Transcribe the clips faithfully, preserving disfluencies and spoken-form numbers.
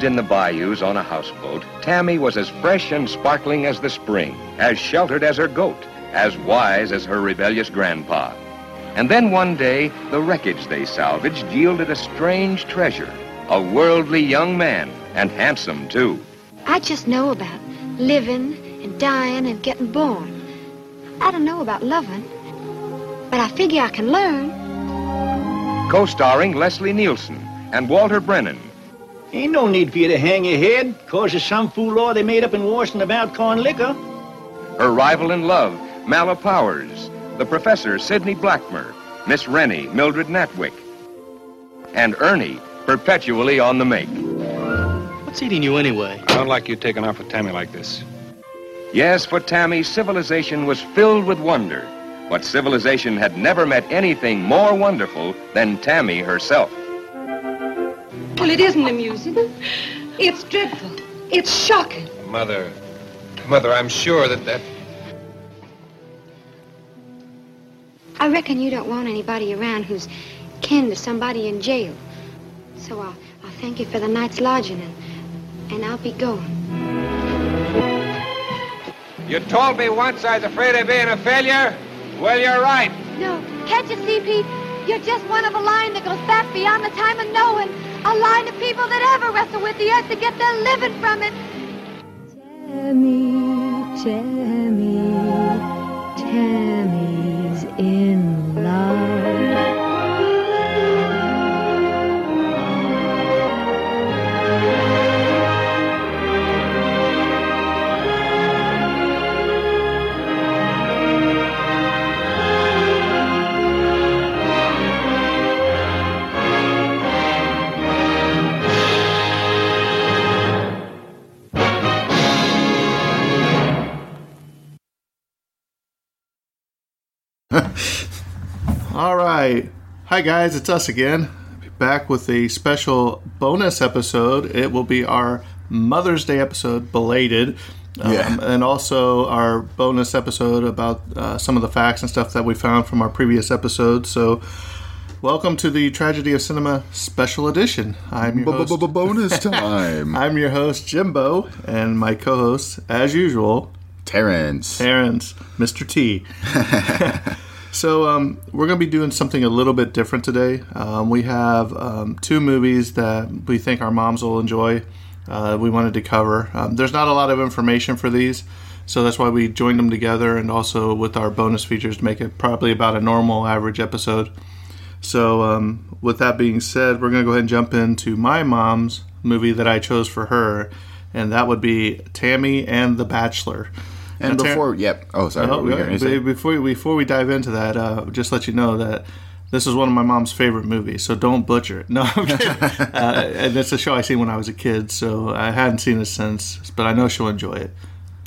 In the bayous on a houseboat, Tammy was as fresh and sparkling as the spring, as sheltered as her goat, as wise as her rebellious grandpa. And then one day, the wreckage they salvaged yielded a strange treasure, a worldly young man, and handsome, too. I just know about living and dying and getting born. I don't know about loving, but I figure I can learn. Co-starring Leslie Nielsen and Walter Brennan. Ain't no need for you to hang your head, cause of some fool law they made up in Washington about corn liquor. Her rival in love, Mala Powers, the professor, Sydney Blackmer, Miss Rennie, Mildred Natwick, and Ernie, perpetually on the make. What's eating you anyway? I don't like you taking off with Tammy like this. Yes, for Tammy, civilization was filled with wonder, but civilization had never met anything more wonderful than Tammy herself. Well, it isn't amusing. It's dreadful. It's shocking. Mother, Mother, I'm sure that that... I reckon you don't want anybody around who's kin to somebody in jail. So I'll, I'll thank you for the night's lodging, and, and I'll be going. You told me once I was afraid of being a failure. Well, you're right. No, can't you see, Pete? You're just one of a line that goes back beyond the time of knowing. A line of people that ever wrestle with the earth to get their living from it. Tammy, Tammy, Tammy's in All right. Hi, guys. It's us again. Back with a special bonus episode. It will be our Mother's Day episode, belated. Um, yeah. And also our bonus episode about uh, some of the facts and stuff that we found from our previous episode. So welcome to the Tragedy of Cinema Special Edition. I'm your host. Bonus time. I'm your host, Jimbo, and my co-host, as usual, Terrence. Terrence. Mister T. So um, we're going to be doing something a little bit different today. Um, we have um, two movies that we think our moms will enjoy. Uh, we wanted to cover. Um, there's not a lot of information for these, so that's why we joined them together, and also with our bonus features to make it probably about a normal average episode. So um, with that being said, we're going to go ahead and jump into my mom's movie that I chose for her, and that would be Tammy and the Bachelor. And now, before, Ter- yep. Oh, sorry. No, no, before before we dive into that, uh, just let you know that this is one of my mom's favorite movies, so don't butcher it. No, I'm kidding. uh, and it's a show I seen when I was a kid, so I hadn't seen it since, but I know she'll enjoy it.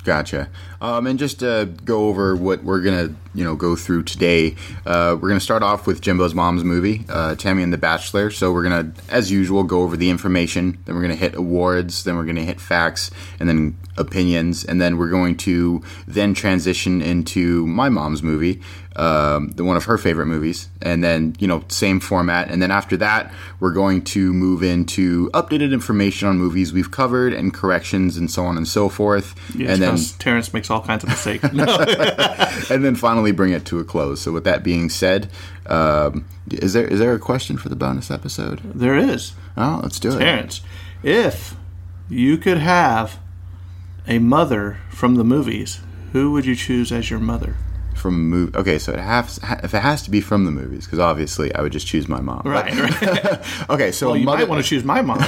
Gotcha. Um, and just to go over what we're going to, you know, go through today, uh, we're going to start off with Jimbo's mom's movie, uh, Tammy and the Bachelor. So we're going to, as usual, go over the information, then we're going to hit awards, then we're going to hit facts, and then opinions, and then we're going to then transition into my mom's movie, um, the one of her favorite movies, and then, you know, same format. And then after that, we're going to move into updated information on movies we've covered and corrections and so on and so forth. Yes, and then Terrence makes all kinds of mistakes. And then finally bring it to a close. So with that being said, um, is there is there a question for the bonus episode? There is. Oh, let's do it. Terrence, if you could have a mother from the movies, who would you choose as your mother? From movie, okay, so it has if it has to be from the movies, because obviously I would just choose my mom. Right, but, right. Okay, so well, you mother- might want to choose my mom.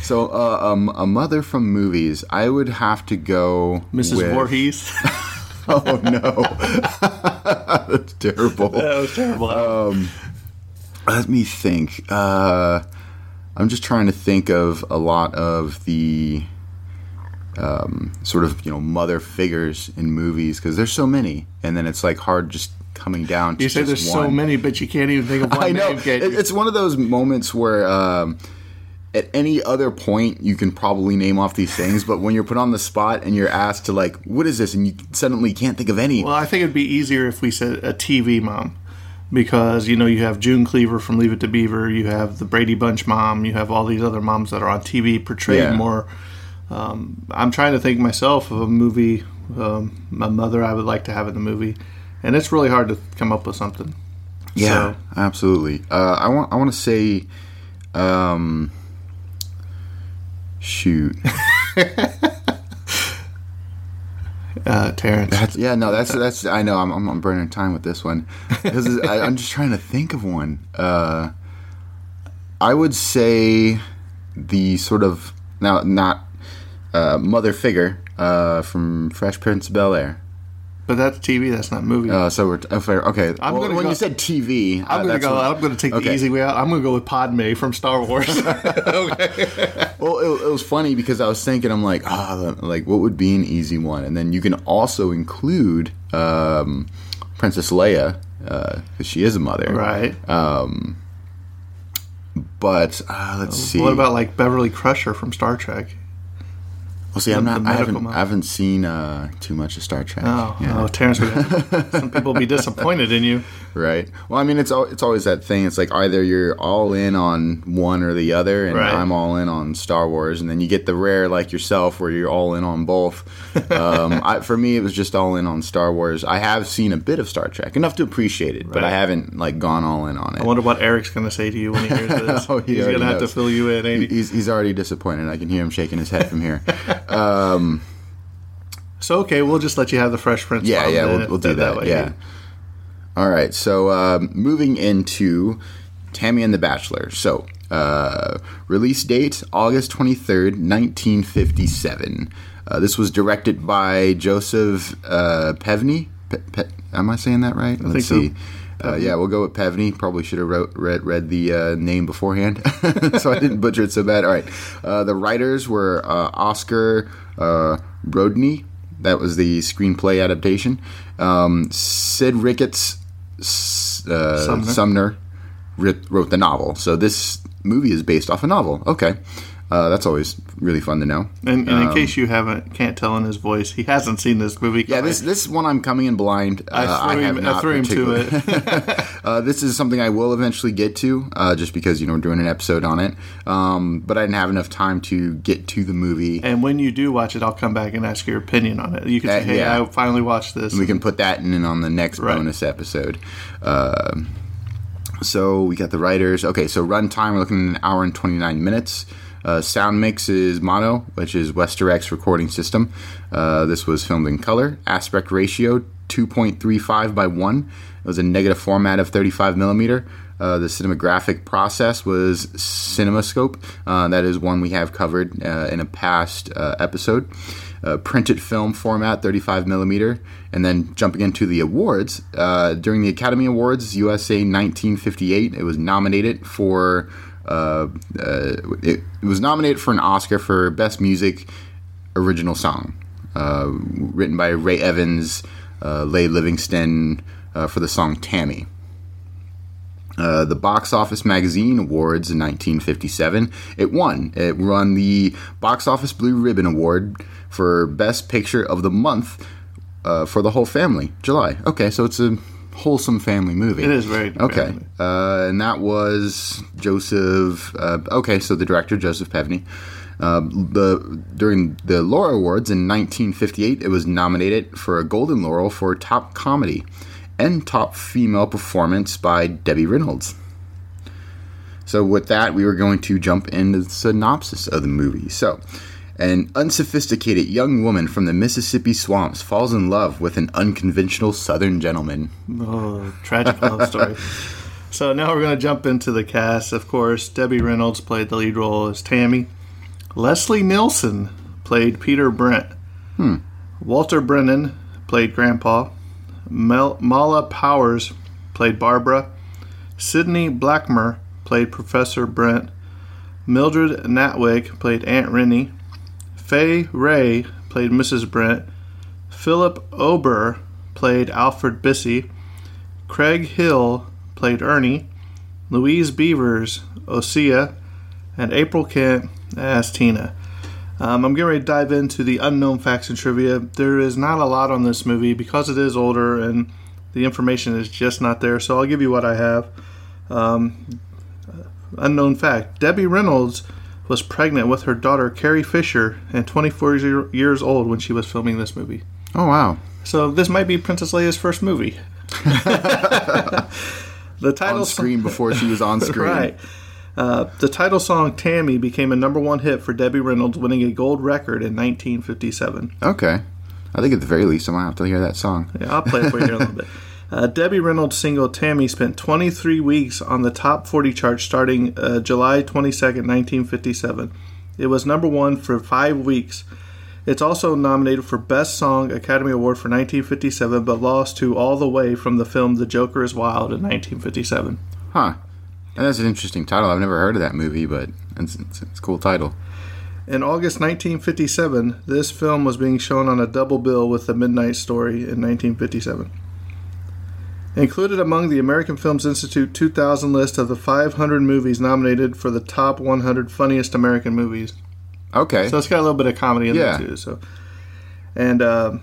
So uh, um, a mother from movies, I would have to go Missus with... Voorhees. Oh no, that's terrible. That was terrible. Um, let me think. Uh, I'm just trying to think of a lot of the. Um, sort of, you know, mother figures in movies, because there's so many, and then it's like hard just coming down to you say just there's one. So many, but you can't even think of one. I know name, it, it's one of those moments where um, at any other point you can probably name off these things, but when you're put on the spot and you're asked to like, what is this, and you suddenly can't think of any. Well, I think it'd be easier if we said a T V mom, because you know you have June Cleaver from Leave It to Beaver, you have the Brady Bunch mom, you have all these other moms that are on T V portrayed yeah. more. Um, I'm trying to think myself of a movie, um, my mother I would like to have in the movie, and it's really hard to come up with something. Yeah, so. Absolutely. Uh, I want I want to say, um, shoot, uh, Terrence. That's, yeah, no, that's that's. I know I'm I'm burning time with this one because I'm just trying to think of one. Uh, I would say the sort of now not. Uh, mother figure uh, from Fresh Prince of Bel-Air. But that's T V, that's not movie. Uh, so we're t- okay. I'm well, gonna when go, you said T V, I'm uh, going to go. What, I'm going to take okay. the easy way out. I'm going to go with Padme from Star Wars. Okay. Well, it, it was funny because I was thinking, I'm like, ah, oh, like what would be an easy one? And then you can also include um, Princess Leia because uh, she is a mother, right? Um, but uh, let's see. What about like Beverly Crusher from Star Trek? Well, see, I'm not, I, haven't, I haven't seen uh, too much of Star Trek. Oh, yeah. Oh Terrence, some people will be disappointed in you. Right. Well, I mean, it's, al- it's always that thing. It's like either you're all in on one or the other, and right. I'm all in on Star Wars, and then you get the rare, like yourself, where you're all in on both. Um, I, for me, it was just all in on Star Wars. I have seen a bit of Star Trek, enough to appreciate it, right. but I haven't, like, gone all in on it. I wonder what Eric's going to say to you when he hears this. Oh, he he's going to have to fill you in, ain't he? He's, he's already disappointed. I can hear him shaking his head from here. Um, so okay, we'll just let you have the Fresh Prince. Yeah, yeah, we'll, we'll do that. that way, yeah. yeah. All right. So um, moving into Tammy and the Bachelor. So uh, release date August twenty third, nineteen fifty seven. Uh, this was directed by Joseph uh, Pevney. Pe- Pe- am I saying that right? I Let's think see. So. Uh, yeah, we'll go with Pevney. Probably should have wrote, read read the uh, name beforehand, so I didn't butcher it so bad. All right, uh, the writers were uh, Oscar uh, Rodney. That was the screenplay adaptation. Um, Sid Ricketts uh, Sumner, Sumner writ, wrote the novel. So this movie is based off a novel. Okay, uh, that's always really fun to know. And, and in um, case you haven't can't tell in his voice, he hasn't seen this movie. Yeah, this this one I'm coming in blind. I, uh, threw, I, him, I threw him to it. uh, this is something I will eventually get to, uh, just because you know we're doing an episode on it. Um, but I didn't have enough time to get to the movie. And when you do watch it, I'll come back and ask your opinion on it. You can uh, say, "Hey, yeah. I finally watched this." And we can put that in on the next right. bonus episode. Uh, so we got the writers. Okay, so runtime we're looking at an hour and twenty-nine minutes. Uh, sound mix is mono, which is Westerex recording system. Uh, this was filmed in color. Aspect ratio two point three five by one. It was a negative format of thirty-five millimeter. Uh, the cinematographic process was CinemaScope. Uh, that is one we have covered uh, in a past uh, episode. Uh, printed film format, thirty-five millimeter. And then jumping into the awards, uh, during the Academy Awards U S A nineteen fifty-eight, it was nominated for... Uh, uh, it, it was nominated for an Oscar for Best Music Original Song. uh, written by Ray Evans, uh, Leigh Livingston, uh, for the song Tammy. Uh, the Box Office Magazine Awards in nineteen fifty-seven, it won. It won the Box Office Blue Ribbon Award for Best Picture of the Month uh, for the whole family, July. Okay, so it's a wholesome family movie. It is very okay. Uh, and that was Joseph. Uh, okay, so the director Joseph Pevney. Uh, the during the Laura Awards in nineteen fifty-eight, it was nominated for a Golden Laurel for Top Comedy and Top Female Performance by Debbie Reynolds. So with that, we were going to jump into the synopsis of the movie. So, an unsophisticated young woman from the Mississippi swamps falls in love with an unconventional Southern gentleman. Oh, tragic love story. So now we're going to jump into the cast. Of course, Debbie Reynolds played the lead role as Tammy. Leslie Nielsen played Peter Brent. Hmm. Walter Brennan played Grandpa. Mel- Mala Powers played Barbara. Sydney Blackmer played Professor Brent. Mildred Natwick played Aunt Rennie. Faye Ray played Missus Brent. Philip Ober played Alfred Bissey. Craig Hill played Ernie. Louise Beavers, Osea, and April Kent as Tina. Um, I'm getting ready to dive into the unknown facts and trivia. There is not a lot on this movie because it is older and the information is just not there. So I'll give you what I have. Um, unknown fact. Debbie Reynolds was pregnant with her daughter, Carrie Fisher, and twenty-four years old when she was filming this movie. Oh, wow. So this might be Princess Leia's first movie. The title on screen before she was on screen. Right. Uh, the title song, Tammy, became a number one hit for Debbie Reynolds, winning a gold record in nineteen fifty-seven. Okay. I think at the very least, I might have to hear that song. Yeah, I'll play it for you here in a little bit. Uh, Debbie Reynolds' single, Tammy, spent twenty-three weeks on the top forty chart starting uh, July twenty-second, nineteen fifty-seven. It was number one for five weeks. It's also nominated for Best Song Academy Award for nineteen fifty-seven, but lost to All the Way from the film The Joker is Wild in nineteen fifty-seven. Huh. That's an interesting title. I've never heard of that movie, but it's, it's, it's a cool title. In August nineteen fifty-seven, this film was being shown on a double bill with The Midnight Story in nineteen fifty-seven. Included among the American Films Institute two thousand list of the five hundred movies nominated for the top one hundred funniest American movies. Okay. So it's got a little bit of comedy in yeah. there, too. So. And uh,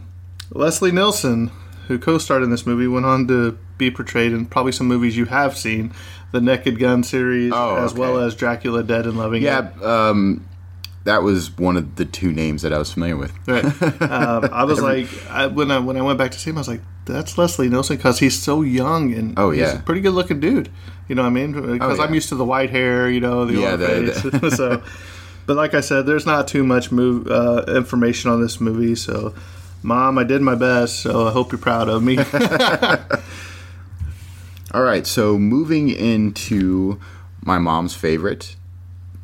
Leslie Nielsen, who co-starred in this movie, went on to be portrayed in probably some movies you have seen, the Naked Gun series, oh, as okay. well as Dracula Dead and Loving yeah, It. Yeah, um, that was one of the two names that I was familiar with. Right. Um, I was like, I, when I when I went back to see him, I was like, that's Leslie Nielsen, because he's so young and oh, yeah. he's a pretty good looking dude. You know what I mean? Because oh, yeah. I'm used to the white hair, you know, the yeah, old face. The, the. So, but like I said, there's not too much move, uh, information on this movie, so... Mom, I did my best, so I hope you're proud of me. All right, so moving into my mom's favorite.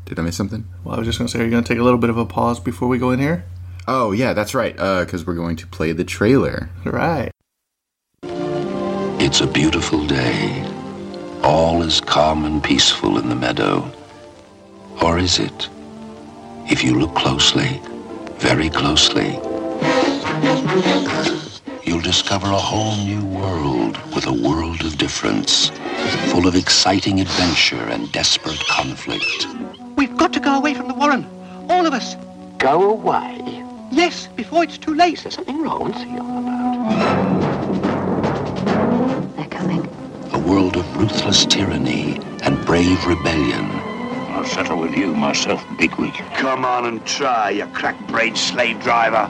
Did I miss something? Well, I was just going to say, are you going to take a little bit of a pause before we go in here? Oh, yeah, that's right, because uh, we're going to play the trailer. Right. It's a beautiful day. All is calm and peaceful in the meadow. Or is it? If you look closely, very closely, you'll discover a whole new world with a world of difference, full of exciting adventure and desperate conflict. We've got to go away from the Warren, all of us. Go away? Yes, before it's too late. Is there something wrong? What's he on about? They're coming. A world of ruthless tyranny and brave rebellion. I'll settle with you, myself, bigwig. Come on and try, you crack-brained slave driver.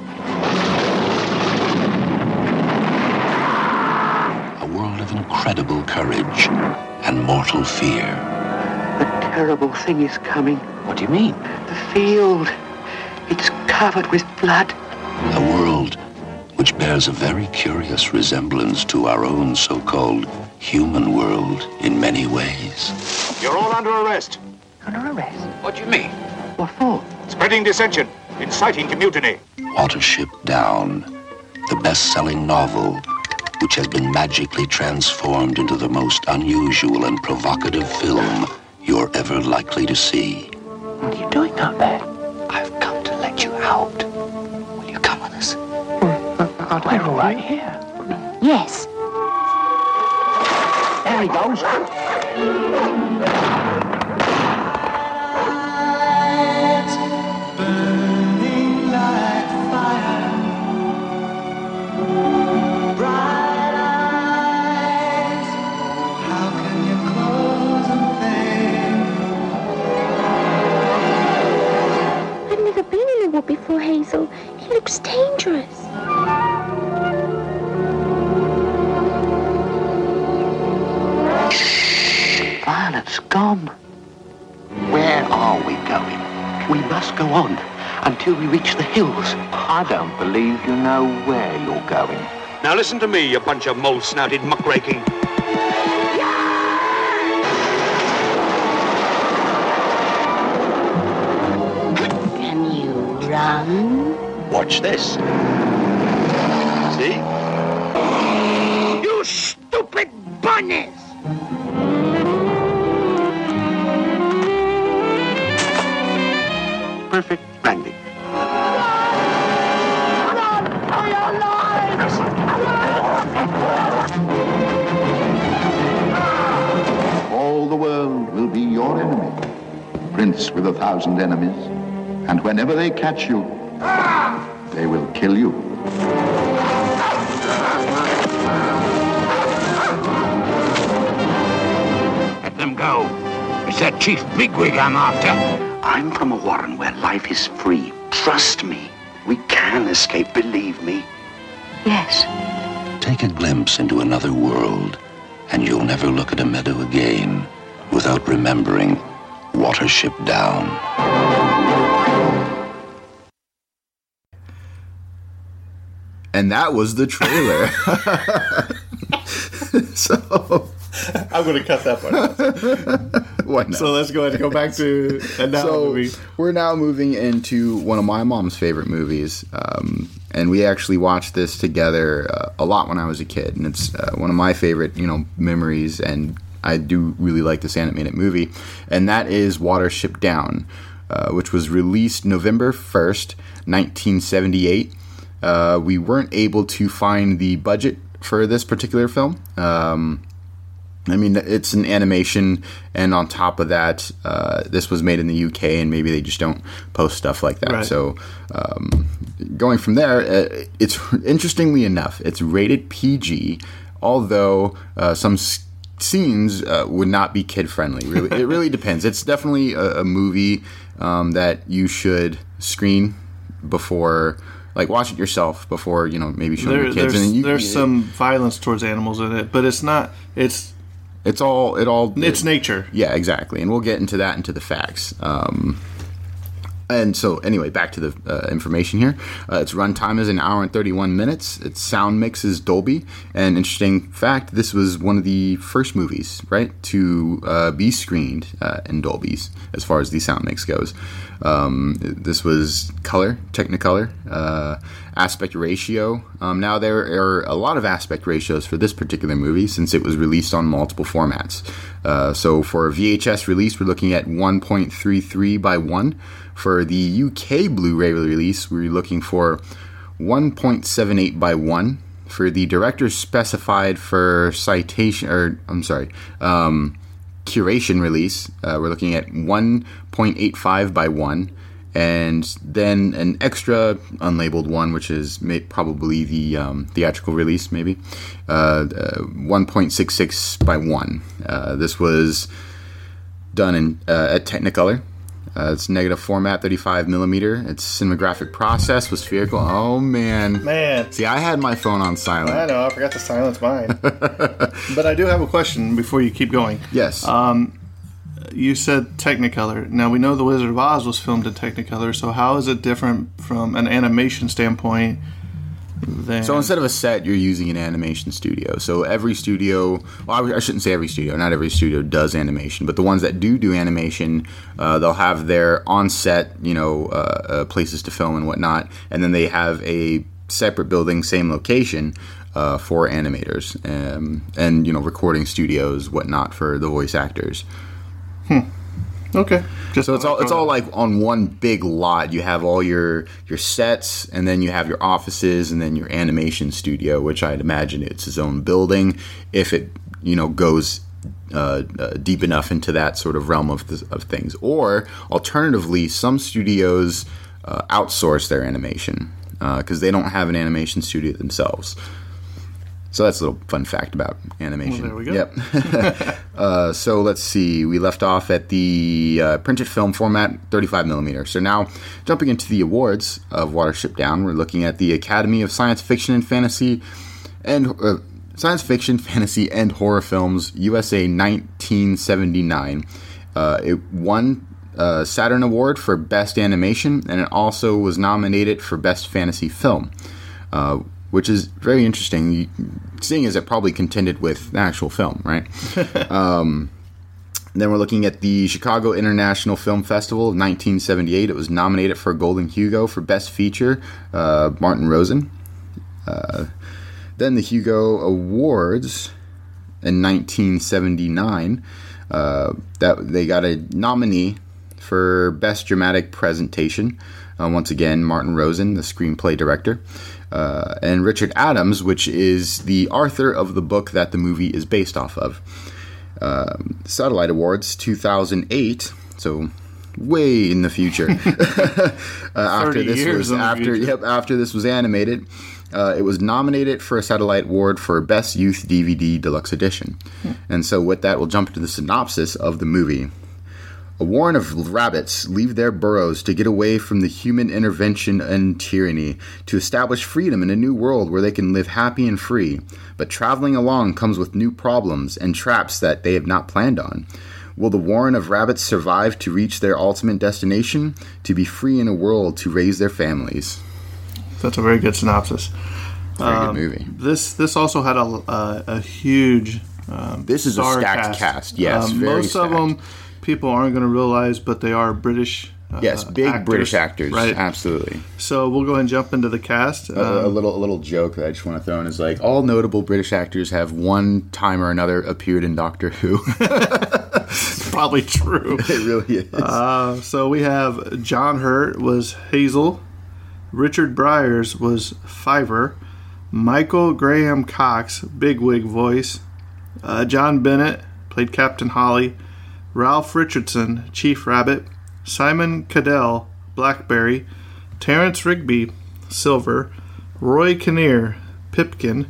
Incredible courage and mortal fear. The terrible thing is coming. What do you mean? The field. It's covered with blood. A world which bears a very curious resemblance to our own so-called human world in many ways. You're all under arrest. Under arrest? What do you mean? What for? Spreading dissension, inciting to mutiny. Watership Down, the best-selling novel, which has been magically transformed into the most unusual and provocative film you're ever likely to see. What are you doing out there? I've come to let you out. Will you come with us? But we're all right here. Yes. There he goes. Burning like fire. Bright eyes. How can you close and fade? I've never been in a wood before, Hazel. It looks dangerous. Violet's gone. Where are we going? We must go on until we reach the hills. I don't believe you know where you're going. Now listen to me, you bunch of mole-snouted muckraking. Can you run? Watch this. See? You stupid bunnies! Perfect landing. Come on, hurry on, lights! All the world will be your enemy, prince with a thousand enemies, and whenever they catch you, they will kill you. Let them go. It's that Chief Bigwig I'm after. I'm from a warren where life is free. Trust me. We can escape, believe me. Yes. Take a glimpse into another world, and you'll never look at a meadow again without remembering Watership Down. And that was the trailer. So... I'm going to cut that part out. Why not? So let's go ahead and go back to another so movie. We're now moving into one of my mom's favorite movies. Um, and we actually watched this together uh, a lot when I was a kid. And it's uh, one of my favorite, you know, memories. And I do really like this animated movie. And that is Watership Down, uh, which was released November first, nineteen seventy-eight. Uh, we weren't able to find the budget for this particular film. Um... I mean, it's an animation, and on top of that, uh, this was made in the U K, and maybe they just don't post stuff like that. Right. So, um, going from there, uh, it's interestingly enough, it's rated P G, although uh, some s- scenes uh, would not be kid-friendly. Really, it really depends. It's definitely a, a movie um, that you should screen before... Like, watch it yourself before, you know, maybe showing there, your kids. There's, and you, there's you, some violence towards animals in it, but it's not... It's... It's all... It all it's it, nature. Yeah, exactly. And we'll get into that, into the facts. Um, and so, anyway, back to the uh, information here. Uh, its runtime is an hour and thirty-one minutes. Its sound mix is Dolby. And interesting fact, this was one of the first movies, right, to uh, be screened uh, in Dolby's as far as the sound mix goes. Um, this was color, Technicolor, uh, aspect ratio. Um, now there are a lot of aspect ratios for this particular movie since it was released on multiple formats. Uh, so for a V H S release, we're looking at one point three three by one. For the U K Blu-ray release, we're looking for one point seven eight by one. For the director's specified for citation, or I'm sorry, um... curation release, uh, we're looking at one point eight five by one, and then an extra unlabeled one, which is may- probably the um, theatrical release, maybe uh, uh, one point six six by one. Uh, this was done in uh, at Technicolor. Uh, it's negative format, thirty-five millimeter. Its cinematographic process was spherical. Oh, man. Man. See, I had my phone on silent. I know. I forgot to silence mine. But I do have a question before you keep going. Yes. Um, you said Technicolor. Now, we know The Wizard of Oz was filmed in Technicolor, so how is it different from an animation standpoint than... So instead of a set, you're using an animation studio. So every studio... Well, I, I shouldn't say every studio. Not every studio does animation. But the ones that do do animation, uh, they'll have their on-set, you know, uh, uh, places to film and whatnot. And then they have a separate building, same location, uh, for animators. Um, and, you know, recording studios, whatnot, for the voice actors. Hmm. Okay. Just so it's all it's all like on one big lot. You have all your your sets, and then you have your offices, and then your animation studio, which I'd imagine it's its own building if it, you know, goes uh, uh, deep enough into that sort of realm of the, of things. Or alternatively, some studios uh, outsource their animation because uh, they don't have an animation studio themselves. So that's a little fun fact about animation. Well, there we go. Yep. uh, so let's see. We left off at the uh, printed film format, thirty-five millimeter. So now, jumping into the awards of Watership Down, we're looking at the Academy of Science Fiction and Fantasy and uh, Science Fiction, Fantasy, and Horror Films, U S A nineteen seventy-nine. Uh, it won a Saturn Award for Best Animation, and it also was nominated for Best Fantasy Film. Uh, Which is very interesting, seeing as it probably contended with the actual film, right? um, then we're looking at the Chicago International Film Festival of nineteen seventy-eight. It was nominated for a Golden Hugo for Best Feature, uh, Martin Rosen. Uh, then the Hugo Awards in nineteen seventy-nine. Uh, that they got a nominee for Best Dramatic Presentation. Uh, once again, Martin Rosen, the screenplay director. Uh, and Richard Adams, which is the author of the book that the movie is based off of. Uh, Satellite Awards two thousand eight, so way in the future. uh, after this was after yep after this was animated, uh, it was nominated for a Satellite Award for Best Youth D V D Deluxe Edition. Hmm. And so with that, we'll jump to the synopsis of the movie. A warren of rabbits leave their burrows to get away from the human intervention and tyranny, to establish freedom in a new world where they can live happy and free. But traveling along comes with new problems and traps that they have not planned on. Will the warren of rabbits survive to reach their ultimate destination, to be free in a world to raise their families? That's a very good synopsis. Very um, good movie. This this also had a, a, a huge um, This is a stacked cast. cast. Yes, um, very most stacked. Of them... people aren't going to realize, but they are British uh, Yes, big actors, British actors, right? Absolutely. So we'll go ahead and jump into the cast. Um, uh, a little a little joke that I just want to throw in is like, all notable British actors have one time or another appeared in Doctor Who. It's probably true. It really is. Uh, so we have John Hurt was Hazel, Richard Briers was Fiver, Michael Graham Cox, bigwig voice, uh, John Bennett played Captain Holly, Ralph Richardson, Chief Rabbit, Simon Cadell, Blackberry, Terence Rigby, Silver, Roy Kinnear, Pipkin,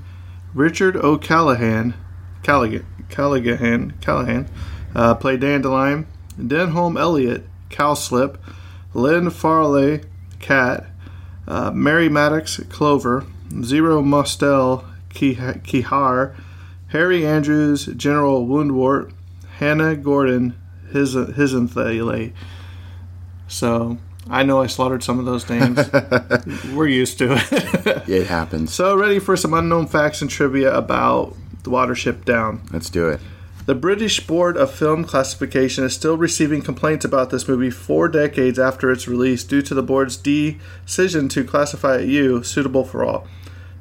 Richard O'Callaghan, Callaghan, Callaghan, Callaghan, uh, play Dandelion, Denholm Elliott, Cowslip, Lynn Farley, Cat, uh, Mary Maddox, Clover, Zero Mostel, Kihar, Harry Andrews, General Woundwort, Hannah Gordon, his Hisanthale. So I know I slaughtered some of those names. We're used to it. It happens. So ready for some unknown facts and trivia about the Watership Down. Let's do it. The British Board of Film Classification is still receiving complaints about this movie four decades after its release due to the board's decision to classify it U, suitable for all.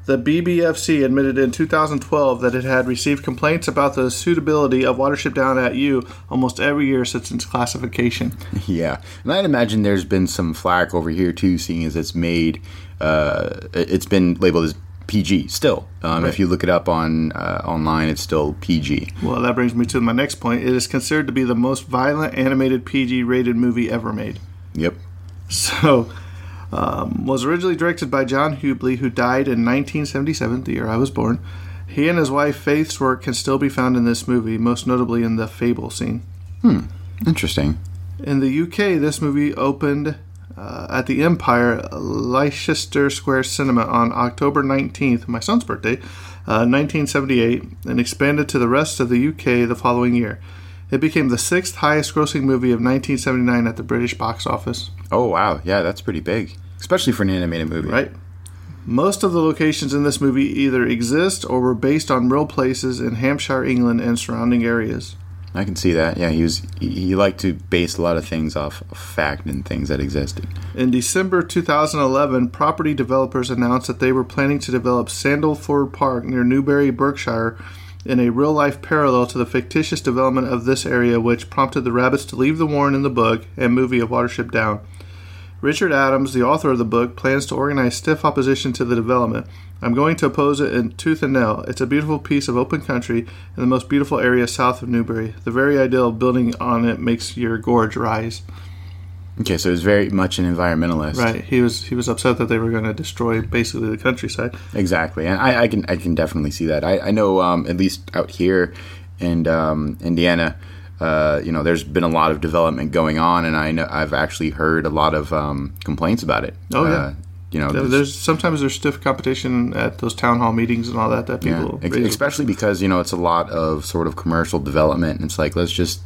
The B B F C admitted in two thousand twelve that it had received complaints about the suitability of Watership Down at U almost every year since its classification. Yeah, and I'd imagine there's been some flack over here too, seeing as it's made, uh, it's been labeled as P G still. Um, right. If you look it up on uh, online, it's still P G. Well, that brings me to my next point. It is considered to be the most violent animated P G-rated movie ever made. Yep. So... Um, was originally directed by John Hubley, who died in nineteen seventy-seven, the year I was born. He and his wife Faith's work can still be found in this movie, most notably in the fable scene. Hmm, interesting. In the U K, this movie opened uh, at the Empire Leicester Square Cinema on October nineteenth, my son's birthday, uh, nineteen seventy-eight, and expanded to the rest of the U K the following year. It became the sixth highest-grossing movie of nineteen seventy-nine at the British box office. Oh, wow. Yeah, that's pretty big, especially for an animated movie. Right. Most of the locations in this movie either exist or were based on real places in Hampshire, England, and surrounding areas. I can see that. Yeah, he was he liked to base a lot of things off of fact and things that existed. In December two thousand eleven, property developers announced that they were planning to develop Sandleford Park near Newbury, Berkshire, in a real-life parallel to the fictitious development of this area, which prompted the rabbits to leave the warren in the book and movie of Watership Down. Richard Adams, the author of the book, plans to organize stiff opposition to the development. I'm going to oppose it in tooth and nail. It's a beautiful piece of open country and the most beautiful area south of Newbury. The very idea of building on it makes your gorge rise. Okay, so he was very much an environmentalist. Right. He was he was upset that they were going to destroy basically the countryside. Exactly. And I, I can I can definitely see that. I, I know um, at least out here in um, Indiana, uh, you know, there's been a lot of development going on, and I know, I've actually heard a lot of um, complaints about it. Oh, yeah. Uh, you know, there's, there's sometimes there's stiff competition at those town hall meetings and all that that people... Yeah, ex- especially because, you know, it's a lot of sort of commercial development, and it's like, let's just...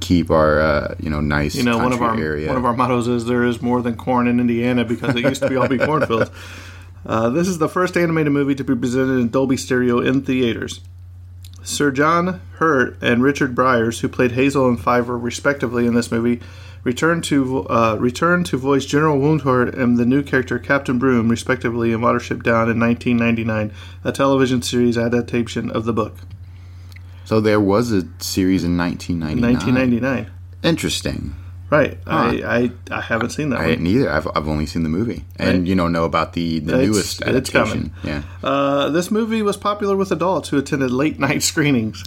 keep our uh, you know nice you know one of our area. One of our mottos is there is more than corn in Indiana because it used to be all be cornfields. Uh, this is the first animated movie to be presented in Dolby Stereo in theaters. Sir John Hurt and Richard Briers, who played Hazel and Fiver respectively in this movie, returned to uh, returned to voice General Woundhart and the new character Captain Broom respectively in Watership Down in nineteen ninety-nine, a television series adaptation of the book. So there was a series in nineteen ninety-nine. nineteen ninety-nine. Interesting. Right. Huh. I, I I haven't seen that I one. I didn't either. I've, I've only seen the movie. And, right. you know, know about the, the it's, newest adaptation. It's coming. Yeah. Uh, this movie was popular with adults who attended late-night screenings.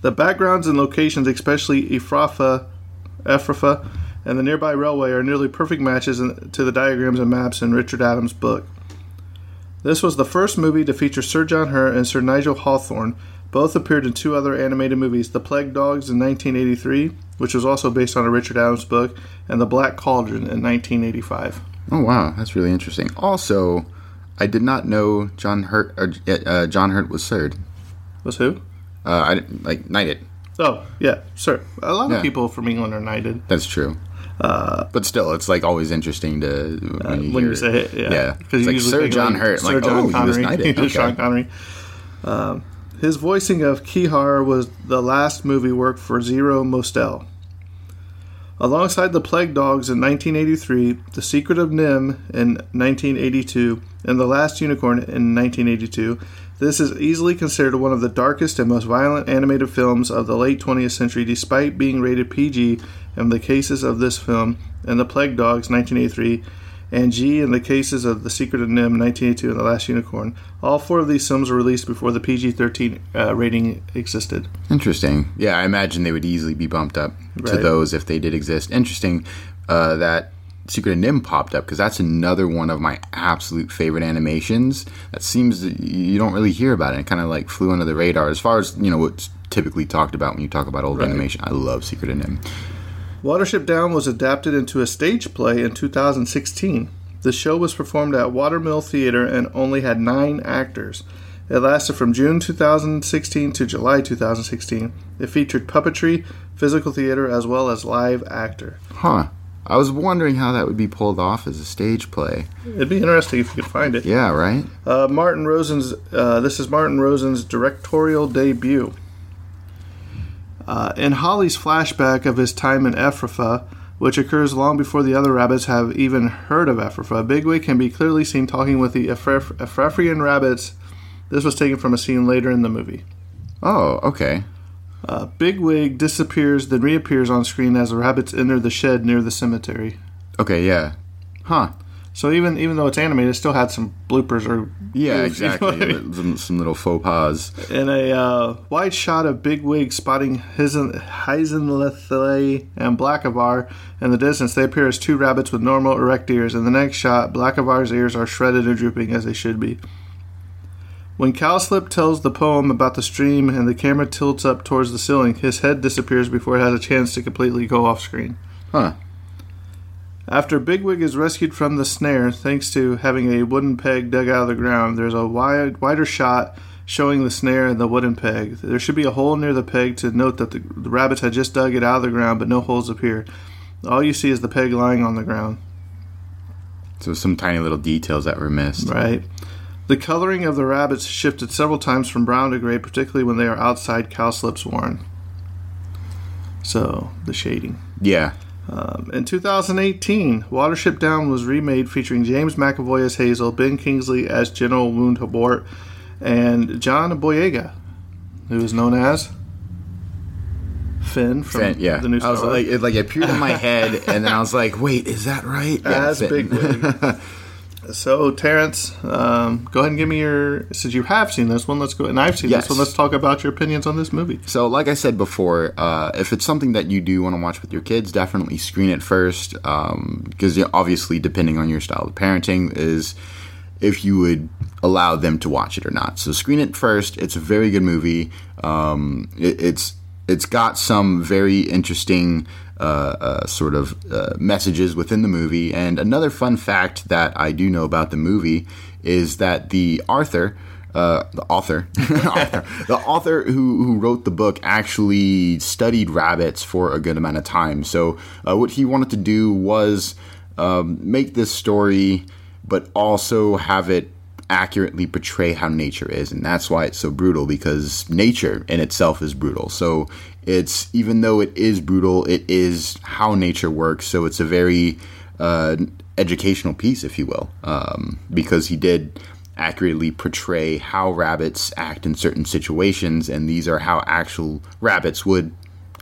The backgrounds and locations, especially Ephrafa, Ephrafa and the nearby railway, are nearly perfect matches in, to the diagrams and maps in Richard Adams' book. This was the first movie to feature Sir John Hurt and Sir Nigel Hawthorne. Both appeared in two other animated movies, The Plague Dogs in nineteen eighty-three, which was also based on a Richard Adams book, and The Black Cauldron in nineteen eighty-five. Oh, wow. That's really interesting. Also, I did not know John Hurt or, uh, John Hurt was Sir'd. Was who? Uh, I didn't, like, knighted. Oh, yeah, Sir. A lot yeah. of people from England are knighted. That's true. Uh, but still, it's like always interesting to when, uh, you, when hear, you say it. Yeah, because yeah. like Sir John like, Hurt, Sir like John oh, Connery. He was knighted. Okay. Sean Connery. Um, his voicing of Kihar was the last movie work for Zero Mostel. Alongside The Plague Dogs in nineteen eighty-three, The Secret of N I M H in nineteen eighty-two, and The Last Unicorn in nineteen eighty-two, this is easily considered one of the darkest and most violent animated films of the late twentieth century, despite being rated P G in the cases of this film and The Plague Dogs nineteen eighty-three, and G in the cases of The Secret of N I M H nineteen eighty-two and The Last Unicorn. All four of these films were released before the P G thirteen uh, rating existed. Interesting. Yeah, I imagine they would easily be bumped up right. to those if they did exist. Interesting uh, that Secret of N I M H popped up, because that's another one of my absolute favorite animations. That seems that you don't really hear about it. It kind of like flew under the radar as far as, you know, what's typically talked about when you talk about old right. animation. I love Secret of N I M H. Watership Down was adapted into a stage play in two thousand sixteen. The show was performed at Watermill Theater and only had nine actors. It lasted from June two thousand sixteen to July two thousand sixteen. It featured puppetry, physical theater, as well as live actor. Huh. I was wondering how that would be pulled off as a stage play. It'd be interesting if you could find it. Yeah, right? Uh, Martin Rosen's. Uh, this is Martin Rosen's directorial debut. Uh, in Holly's flashback of his time in Ephrafa, which occurs long before the other rabbits have even heard of Ephrafa, Bigwig can be clearly seen talking with the Ephraf- Ephrafian rabbits. This was taken from a scene later in the movie. Oh, okay. Uh, Bigwig disappears, then reappears on screen as the rabbits enter the shed near the cemetery. Okay, yeah. Huh. So even even though it's animated, it still had some bloopers or... Yeah, moves, exactly. You know I mean? some, some little faux pas. In a uh, wide shot of Bigwig spotting Heisenlethle and Blackavar in the distance, they appear as two rabbits with normal erect ears. In the next shot, Blackavar's ears are shredded and drooping as they should be. When Cowslip tells the poem about the stream and the camera tilts up towards the ceiling, his head disappears before it has a chance to completely go off screen. Huh. After Bigwig is rescued from the snare, thanks to having a wooden peg dug out of the ground, there's a wide, wider shot showing the snare and the wooden peg. There should be a hole near the peg to note that the, the rabbits had just dug it out of the ground, but no holes appear. All you see is the peg lying on the ground. So some tiny little details that were missed. Right. The coloring of the rabbits shifted several times from brown to gray, particularly when they are outside Cowslip's warren. So, the shading. Yeah. Um, in two thousand eighteen, Watership Down was remade featuring James McAvoy as Hazel, Ben Kingsley as General Woundhart, and John Boyega, who is known as Finn from Finn, yeah. the new Star Wars. I was like, it, like it appeared in my head, and then I was like, wait, is that right? Yeah, that's Finn. Big. So, Terrence, um, go ahead and give me your... Since you have seen this one, let's go... And I've seen yes. this one. Let's talk about your opinions on this movie. So, like I said before, uh, if it's something that you do want to watch with your kids, definitely screen it first. Because, um, obviously, depending on your style of parenting, is if you would allow them to watch it or not. So, screen it first. It's a very good movie. Um, it, it's it's got some very interesting... Uh, uh, sort of uh, messages within the movie. And another fun fact that I do know about the movie is that the Arthur, uh, the author, the author who, who wrote the book actually studied rabbits for a good amount of time. So uh, what he wanted to do was um, make this story, but also have it accurately portray how nature is. And that's why it's so brutal, because nature in itself is brutal. So it's, even though it is brutal, it is how nature works. So it's a very uh, educational piece, if you will, um, because he did accurately portray how rabbits act in certain situations. And these are how actual rabbits would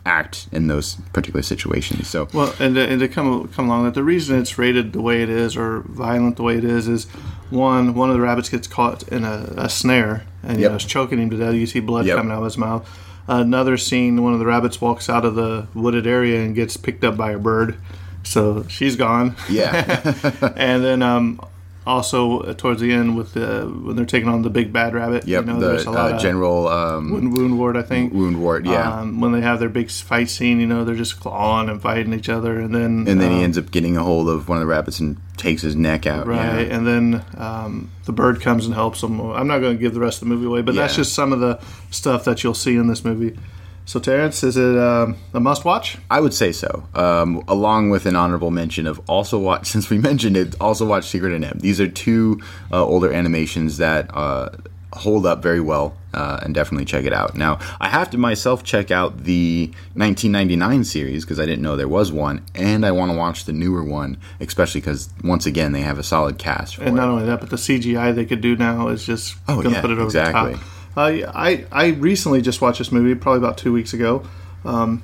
act in those particular situations. So well, and to, and to come come along that the reason it's rated the way it is, or violent the way it is, is one one of the rabbits gets caught in a, a snare and yep. you know, it's choking him to death. You see blood yep. coming out of his mouth. Another scene, one of the rabbits walks out of the wooded area and gets picked up by a bird, so she's gone. Yeah. And then um, also uh, towards the end with the when they're taking on the big bad rabbit. Yep, you know, the, there's a lot uh, of general um, wound, wound ward, I think. Wound ward, yeah. Um, when they have their big fight scene, you know, they're just clawing and fighting each other, and then and then um, he ends up getting a hold of one of the rabbits and takes his neck out. Right, yeah. And then um, the bird comes and helps him. I'm not going to give the rest of the movie away, but yeah. that's just some of the stuff that you'll see in this movie. So, Terrence, is it um, a must-watch? I would say so, um, along with an honorable mention of also watch, since we mentioned it, also watch Secret of N I M H. These are two uh, older animations that uh, hold up very well, uh, and definitely check it out. Now, I have to myself check out the nineteen ninety-nine series, because I didn't know there was one, and I want to watch the newer one, especially because, once again, they have a solid cast for it. And not only that, but the C G I they could do now is just oh, going to yeah, put it over exactly. the top. Uh, I I recently just watched this movie, probably about two weeks ago, um,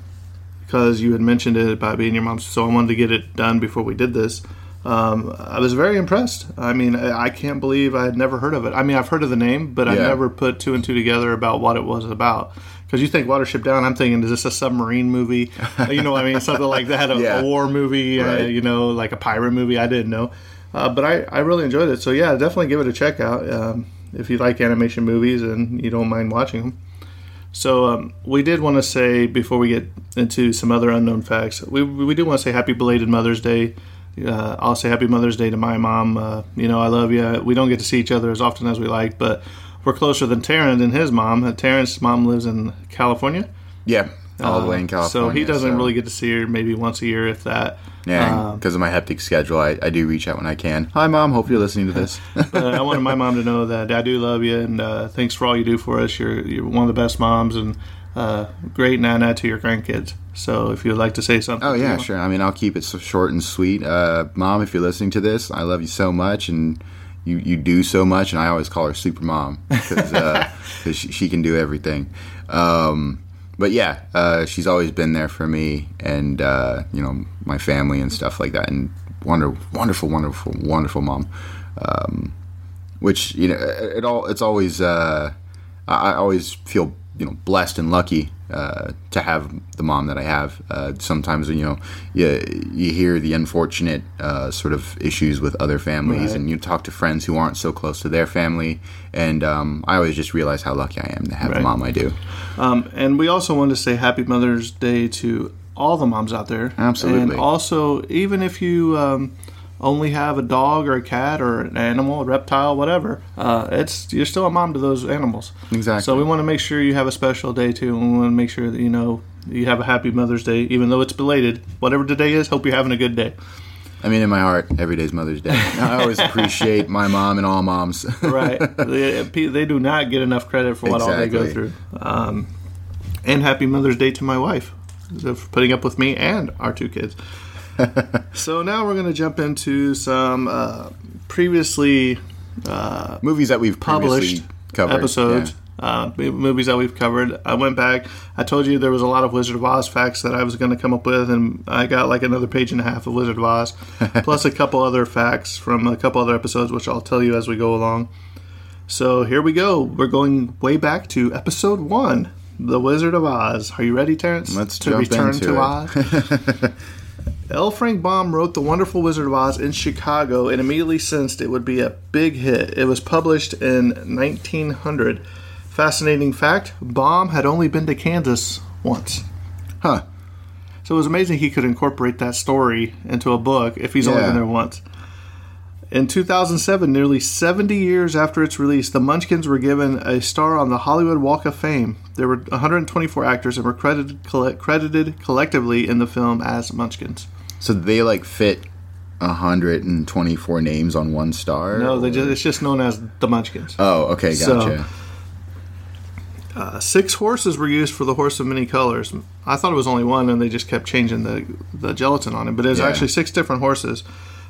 because you had mentioned it about being your mom's, so I wanted to get it done before we did this. Um, I was very impressed. I mean, I, I can't believe I had never heard of it. I mean, I've heard of the name, but yeah. I never put two and two together about what it was about. Because you think Watership Down, I'm thinking, is this a submarine movie? You know what I mean? Something like that, a, yeah. a war movie, right. uh, you know, like a pirate movie. I didn't know. Uh, but I, I really enjoyed it. So, yeah, definitely give it a check out. Um, if you like animation movies and you don't mind watching them. So um, we did want to say, before we get into some other unknown facts, we we do want to say happy belated Mother's Day. Uh, I'll say happy Mother's Day to my mom. Uh, you know, I love you. We don't get to see each other as often as we like, but we're closer than Terrence and his mom. Terrence's mom lives in California. Yeah, all the way in California. Um, so he doesn't so. really get to see her maybe once a year, if that. Yeah, because um, of my hectic schedule, I, I do reach out when I can. Hi, Mom. Hope you're listening to this. But I wanted my mom to know that I do love you, and uh, thanks for all you do for us. You're you're one of the best moms, and uh, great nana to your grandkids. So if you'd like to say something. Oh, yeah, sure. I mean, I'll keep it so short and sweet. Uh, Mom, if you're listening to this, I love you so much, and you, you do so much, and I always call her Super Mom because uh, she, she can do everything. Um But yeah, uh, she's always been there for me and, uh, you know, my family and stuff like that. And wonder, wonderful, wonderful, wonderful mom. Um, which, you know, it all it's always, uh, I always feel, you know, blessed and lucky uh, to have the mom that I have. Uh, sometimes, you know, you, you hear the unfortunate uh, sort of issues with other families, right. and you talk to friends who aren't so close to their family. And um, I always just realize how lucky I am to have right. the mom I do. Um, and we also want to say happy Mother's Day to all the moms out there. Absolutely. And also, even if you um, only have a dog or a cat or an animal, a reptile, whatever, uh, it's you're still a mom to those animals. Exactly. So we want to make sure you have a special day, too. And we want to make sure that, you know, you have a happy Mother's Day, even though it's belated. Whatever today is, hope you're having a good day. I mean, in my heart, every day's Mother's Day. I always appreciate my mom and all moms. Right. They, they do not get enough credit for what exactly. all they go through. Um, and happy Mother's Day to my wife for putting up with me and our two kids. So now we're going to jump into some uh, previously... Uh, movies that we've published. covered, episodes, yeah. uh, movies that we've covered. I went back. I told you there was a lot of Wizard of Oz facts that I was going to come up with, and I got like another page and a half of Wizard of Oz, plus a couple other facts from a couple other episodes, which I'll tell you as we go along. So here we go. We're going way back to episode one, The Wizard of Oz. Are you ready, Terrence? Let's to jump return into to it. Oz. L. Frank Baum wrote The Wonderful Wizard of Oz in Chicago and immediately sensed it would be a big hit. It was published in nineteen hundred. Fascinating fact, Baum had only been to Kansas once. Huh. So it was amazing he could incorporate that story into a book if he's yeah. only been there once. In two thousand seven, nearly seventy years after its release, the Munchkins were given a star on the Hollywood Walk of Fame. There were one hundred twenty-four actors and were credited, coll- credited collectively in the film as Munchkins. So they, like, fit one hundred twenty-four names on one star? No, they just, it's just known as the Munchkins. Oh, okay, gotcha. So, uh, six horses were used for the horse of many colors. I thought it was only one, and they just kept changing the, the gelatin on it, but it was yeah. actually six different horses.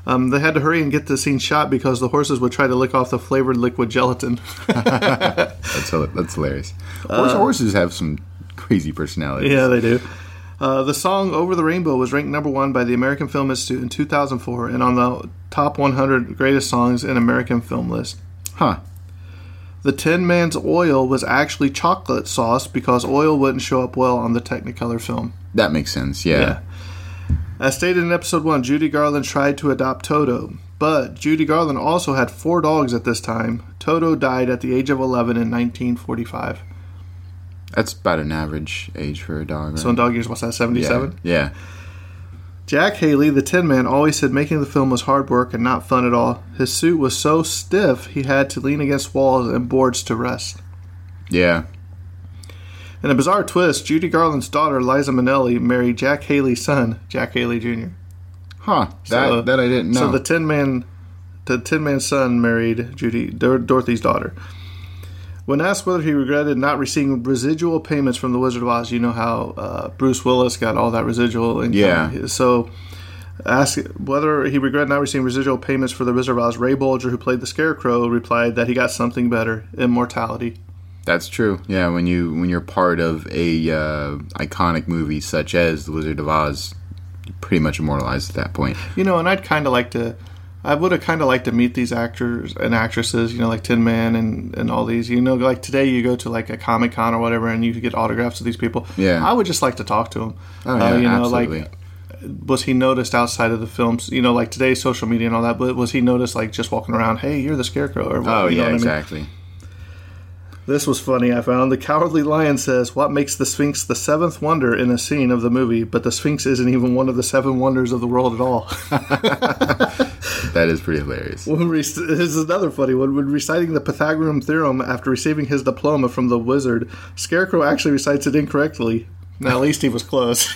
Um, they had to hurry and get the scene shot because the horses would try to lick off the flavored liquid gelatin. that's, that's hilarious. Horse, uh, horses have some crazy personalities. Yeah, they do. Uh, the song Over the Rainbow was ranked number one by the American Film Institute in two thousand four and on the top one hundred greatest songs in American film list. Huh. The Tin Man's oil was actually chocolate sauce because oil wouldn't show up well on the Technicolor film. That makes sense, yeah. Yeah. As stated in episode one, Judy Garland tried to adopt Toto, but Judy Garland also had four dogs at this time. Toto died at the age of eleven in nineteen forty-five. That's about an average age for a dog, right? So in dog years, what's that, seventy-seven? Yeah. yeah. Jack Haley, the Tin Man, always said making the film was hard work and not fun at all. His suit was so stiff, he had to lean against walls and boards to rest. Yeah. In a bizarre twist, Judy Garland's daughter, Liza Minnelli, married Jack Haley's son, Jack Haley Junior Huh, that so, that I didn't know. So the Tin Man, the Tin Man's son married Judy Dor- Dorothy's daughter. When asked whether he regretted not receiving residual payments from The Wizard of Oz, you know how uh, Bruce Willis got all that residual income. Yeah. So asked whether he regretted not receiving residual payments for The Wizard of Oz, Ray Bolger, who played the Scarecrow, replied that he got something better, immortality. That's true. Yeah, when you when you're part of a uh, iconic movie such as The Wizard of Oz, you're pretty much immortalized at that point. You know, and I'd kind of like to, I would have kind of liked to meet these actors and actresses. You know, like Tin Man and, and all these. You know, like today you go to like a Comic Con or whatever, and you get autographs of these people. Yeah, I would just like to talk to them. Oh yeah, uh, you know, absolutely. Like, was he noticed outside of the films? You know, like today's social media and all that. But was he noticed like just walking around? Hey, you're the Scarecrow. Or, oh you know yeah, what I mean? Exactly. This was funny, I found. The Cowardly Lion says, what makes the Sphinx the seventh wonder in a scene of the movie, but the Sphinx isn't even one of the seven wonders of the world at all. That is pretty hilarious. When re- this is another funny one. When reciting the Pythagorean theorem after receiving his diploma from the wizard, Scarecrow actually recites it incorrectly. Now, at least he was close.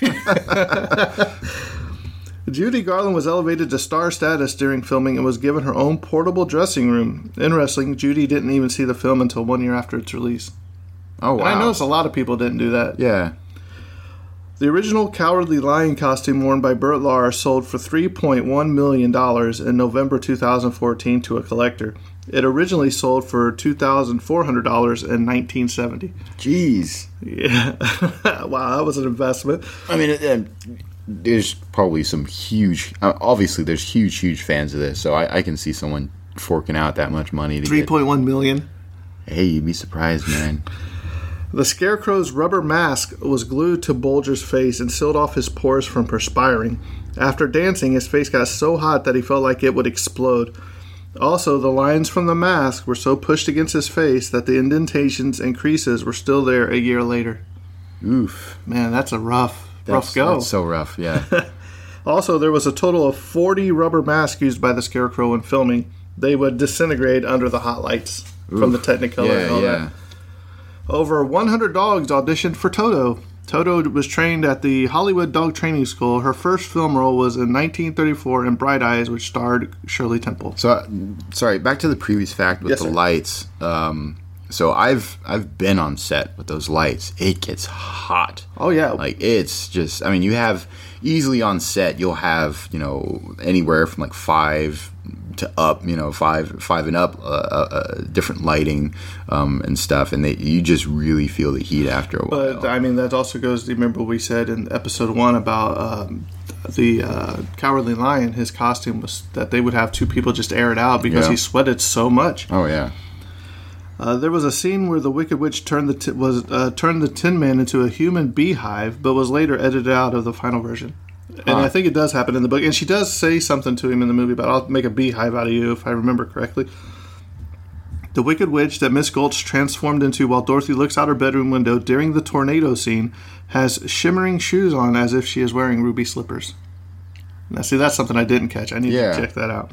Judy Garland was elevated to star status during filming and was given her own portable dressing room. Interesting, Judy didn't even see the film until one year after its release. Oh, wow. And I noticed a lot of people didn't do that. Yeah. The original Cowardly Lion costume worn by Burt Lahr sold for three point one million dollars in November two thousand fourteen to a collector. It originally sold for two thousand four hundred dollars in nineteen seventy. Jeez. Yeah. Wow, that was an investment. I mean, it... it There's probably some huge... Obviously, there's huge, huge fans of this, so I, I can see someone forking out that much money to get... three point one million dollars. Hey, you'd be surprised, man. The Scarecrow's rubber mask was glued to Bolger's face and sealed off his pores from perspiring. After dancing, his face got so hot that he felt like it would explode. Also, the lines from the mask were so pushed against his face that the indentations and creases were still there a year later. Oof. Man, that's a rough... That's, rough go. That's so rough, yeah. Also, there was a total of forty rubber masks used by the Scarecrow in filming. They would disintegrate under the hot lights Oof. From the Technicolor yeah, and all yeah. that. Over one hundred dogs auditioned for Toto. Toto was trained at the Hollywood Dog Training School. Her first film role was in nineteen thirty-four in Bright Eyes, which starred Shirley Temple. So, uh, sorry, back to the previous fact with yes, the sir. lights. Um So I've I've been on set with those lights. It gets hot. Oh yeah. Like it's just I mean you have easily on set you'll have, you know, anywhere from like five to up, you know, five five and up, uh, uh, different lighting um, and stuff, and they, you just really feel the heat after a while. But I mean, that also goes. Remember, we said in episode one about um, the uh, Cowardly Lion. His costume was that they would have two people just air it out because yeah. he sweated so much. Oh yeah. Uh, there was a scene where the Wicked Witch turned the t- was uh, turned the Tin Man into a human beehive, but was later edited out of the final version. And huh. I think it does happen in the book. And she does say something to him in the movie about, I'll make a beehive out of you, if I remember correctly. The Wicked Witch that Miss Gulch transformed into while Dorothy looks out her bedroom window during the tornado scene has shimmering shoes on as if she is wearing ruby slippers. Now, see, that's something I didn't catch. I need yeah. to check that out.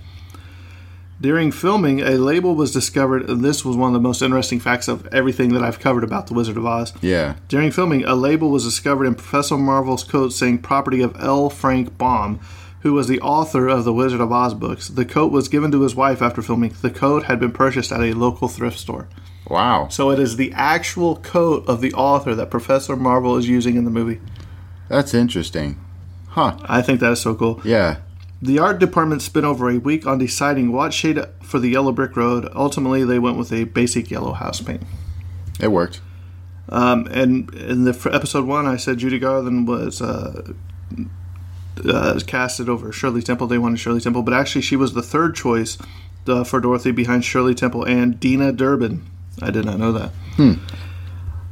During filming, a label was discovered, and this was one of the most interesting facts of everything that I've covered about The Wizard of Oz. Yeah. During filming, a label was discovered in Professor Marvel's coat saying property of L. Frank Baum, who was the author of the Wizard of Oz books. The coat was given to his wife after filming. The coat had been purchased at a local thrift store. Wow. So it is the actual coat of the author that Professor Marvel is using in the movie. That's interesting. Huh. I think that is so cool. Yeah. The art department spent over a week on deciding what shade for the yellow brick road. Ultimately, they went with a basic yellow house paint. It worked. Um, and in the for episode one, I said Judy Garland was uh, uh, casted over Shirley Temple. They wanted Shirley Temple, but actually she was the third choice uh, for Dorothy behind Shirley Temple and Dina Durbin. I did not know that. Hmm.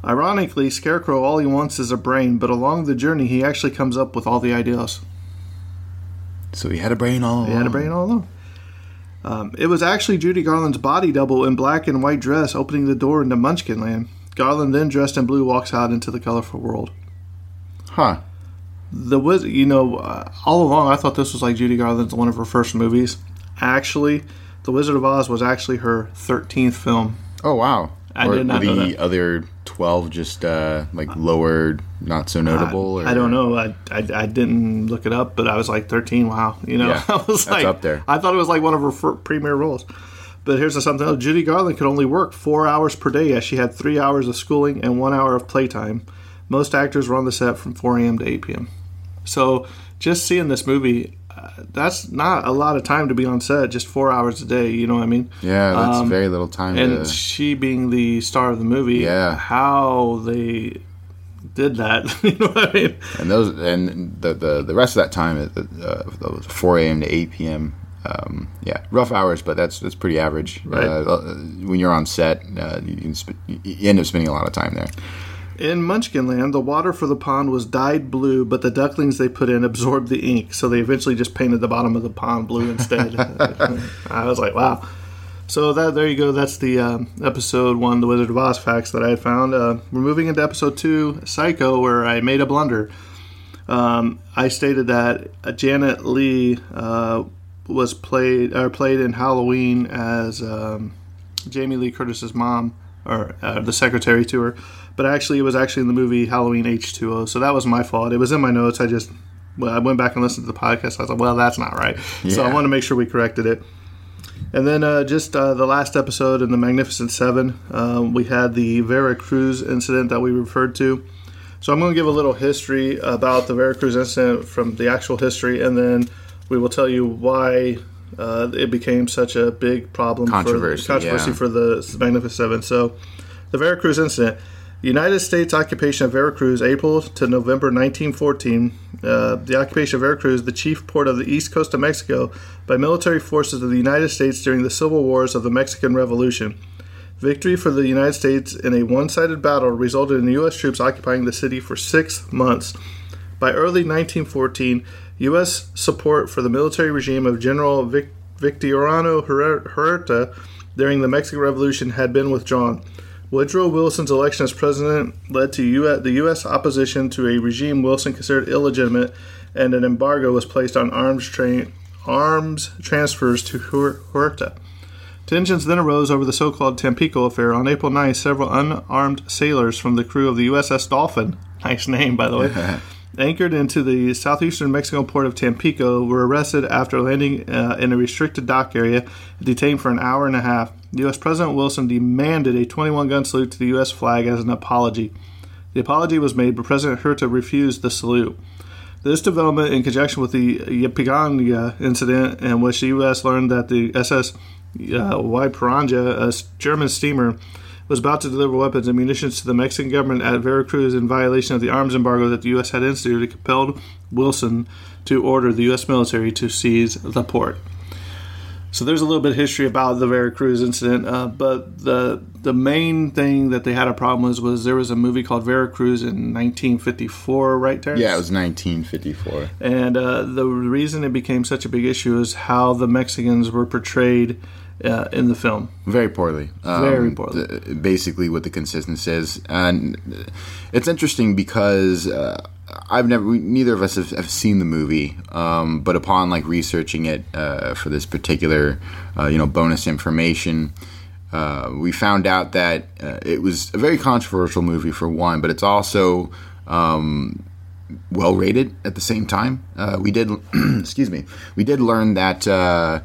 Ironically, Scarecrow, all he wants is a brain, but along the journey, he actually comes up with all the ideas. So he had a brain all along. He had a brain all along. Um, it was actually Judy Garland's body double in black and white dress opening the door into Munchkinland. Garland, then dressed in blue, walks out into the colorful world. Huh. The wiz- You know, uh, all along I thought this was like Judy Garland's one of her first movies. Actually, The Wizard of Oz was actually her thirteenth film. Oh, wow. I or did not the know the other twelve just uh, like lower, not so notable? I, or? I don't know. I, I, I didn't look it up, but I was like thirteen. Wow, you know, yeah, I was that's like up there. I thought it was like one of her fir- premier roles. But here's something else: Judy Garland could only work four hours per day, as she had three hours of schooling and one hour of playtime. Most actors were on the set from four a.m. to eight p.m. So just seeing this movie, uh, that's not a lot of time to be on set. Just four hours a day. You know what I mean? Yeah, that's um, very little time. And to... she being the star of the movie, yeah, how they did that. You know what I mean? And those and the the, the rest of that time, uh, four a.m. to eight p.m. Um, yeah, rough hours, but that's that's pretty average. Right. Uh, when you're on set, uh, you, can sp- you end up spending a lot of time there. In Munchkinland, the water for the pond was dyed blue, but the ducklings they put in absorbed the ink, so they eventually just painted the bottom of the pond blue instead. I was like, wow. So that there you go. That's the um, episode one, The Wizard of Oz facts that I had found. Uh, we're moving into episode two, Psycho, where I made a blunder. Um, I stated that Janet Leigh uh, was played or played in Halloween as um, Jamie Lee Curtis's mom, or uh, the secretary to her. But actually, it was actually in the movie Halloween H two O, so that was my fault. It was in my notes. I just, well, I went back and listened to the podcast. I was like, well, that's not right. Yeah. So I want to make sure we corrected it. And then uh, just uh, the last episode in The Magnificent Seven, uh, we had the Veracruz incident that we referred to. So I'm going to give a little history about the Veracruz incident from the actual history, and then we will tell you why uh, it became such a big problem. Controversy, for, controversy yeah. for the Magnificent Seven. So the Veracruz incident. United States occupation of Veracruz, April to November nineteen fourteen. Uh, the occupation of Veracruz, the chief port of the east coast of Mexico, by military forces of the United States during the civil wars of the Mexican Revolution. Victory for the United States in a one-sided battle resulted in U S troops occupying the city for six months. By early nineteen fourteen, U S support for the military regime of General Vic- Victoriano Huerta during the Mexican Revolution had been withdrawn. Woodrow Wilson's election as president led to U S, the U S opposition to a regime Wilson considered illegitimate, and an embargo was placed on arms, tra- arms transfers to Huerta. Tensions then arose over the so-called Tampico affair. On April ninth, several unarmed sailors from the crew of the U S S Dolphin, nice name by the way, anchored into the southeastern Mexican port of Tampico, were arrested after landing uh, in a restricted dock area, detained for an hour and a half. U S. President Wilson demanded a twenty-one gun salute to the U S flag as an apology. The apology was made, but President Huerta refused the salute. This development, in conjunction with the Ypsilanti incident, in which the U S learned that the S S uh, Waiparangi, a German steamer, was about to deliver weapons and munitions to the Mexican government at Veracruz in violation of the arms embargo that the U S had instituted, compelled Wilson to order the U S military to seize the port. So there's a little bit of history about the Veracruz incident, uh, but the the main thing that they had a problem with was there was a movie called Veracruz in nineteen fifty-four, right, Terrence? Yeah, it was nineteen fifty-four. And uh, the reason it became such a big issue is how the Mexicans were portrayed uh, in the film. Very poorly. Um, Very poorly. The, basically what the consistency is. And it's interesting because... Uh, I've never. We, neither of us have, have seen the movie, um, but upon like researching it uh, for this particular, uh, you know, bonus information, uh, we found out that uh, it was a very controversial movie for one, but it's also um, well rated at the same time. Uh, we did, excuse me, we did learn that uh,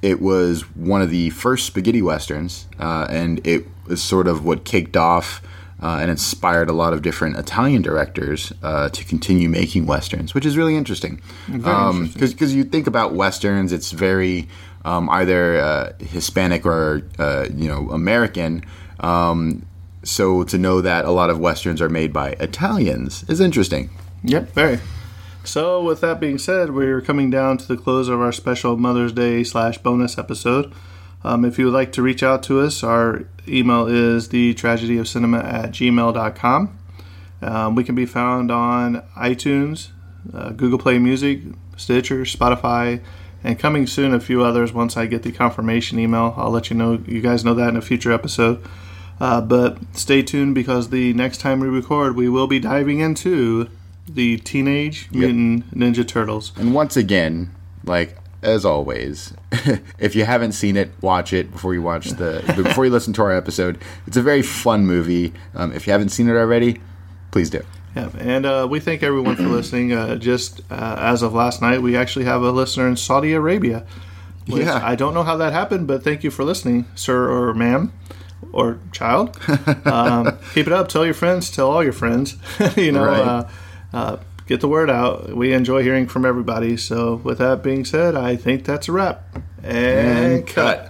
it was one of the first spaghetti westerns, uh, and it was sort of what kicked off. Uh, and inspired a lot of different Italian directors uh, to continue making Westerns, which is really interesting. Um, 'cause, 'cause you think about Westerns, it's very um, either uh, Hispanic or uh, you know American. Um, so to know that a lot of Westerns are made by Italians is interesting. Yep, very. So with that being said, we're coming down to the close of our special Mother's Day slash bonus episode. Um, if you would like to reach out to us, our email is the tragedy of cinema at gmail dot com. Um, we can be found on iTunes, uh, Google Play Music, Stitcher, Spotify, and coming soon a few others. Once I get the confirmation email, I'll let you know. You guys know that in a future episode. Uh, but stay tuned, because the next time we record, we will be diving into the Teenage Mutant yep. Ninja Turtles. And once again, like... as always, if you haven't seen it, watch it before you watch the before you listen to our episode. It's a very fun movie. Um, if you haven't seen it already, please do. Yeah, and uh, we thank everyone for listening. Uh, just uh, as of last night, we actually have a listener in Saudi Arabia. Which yeah, I don't know how that happened, but thank you for listening, sir or ma'am or child. Um, keep it up. Tell your friends. Tell all your friends. you know. Right. Uh, uh, Get the word out. We enjoy hearing from everybody. So with that being said, I think that's a wrap. And, and cut. cut.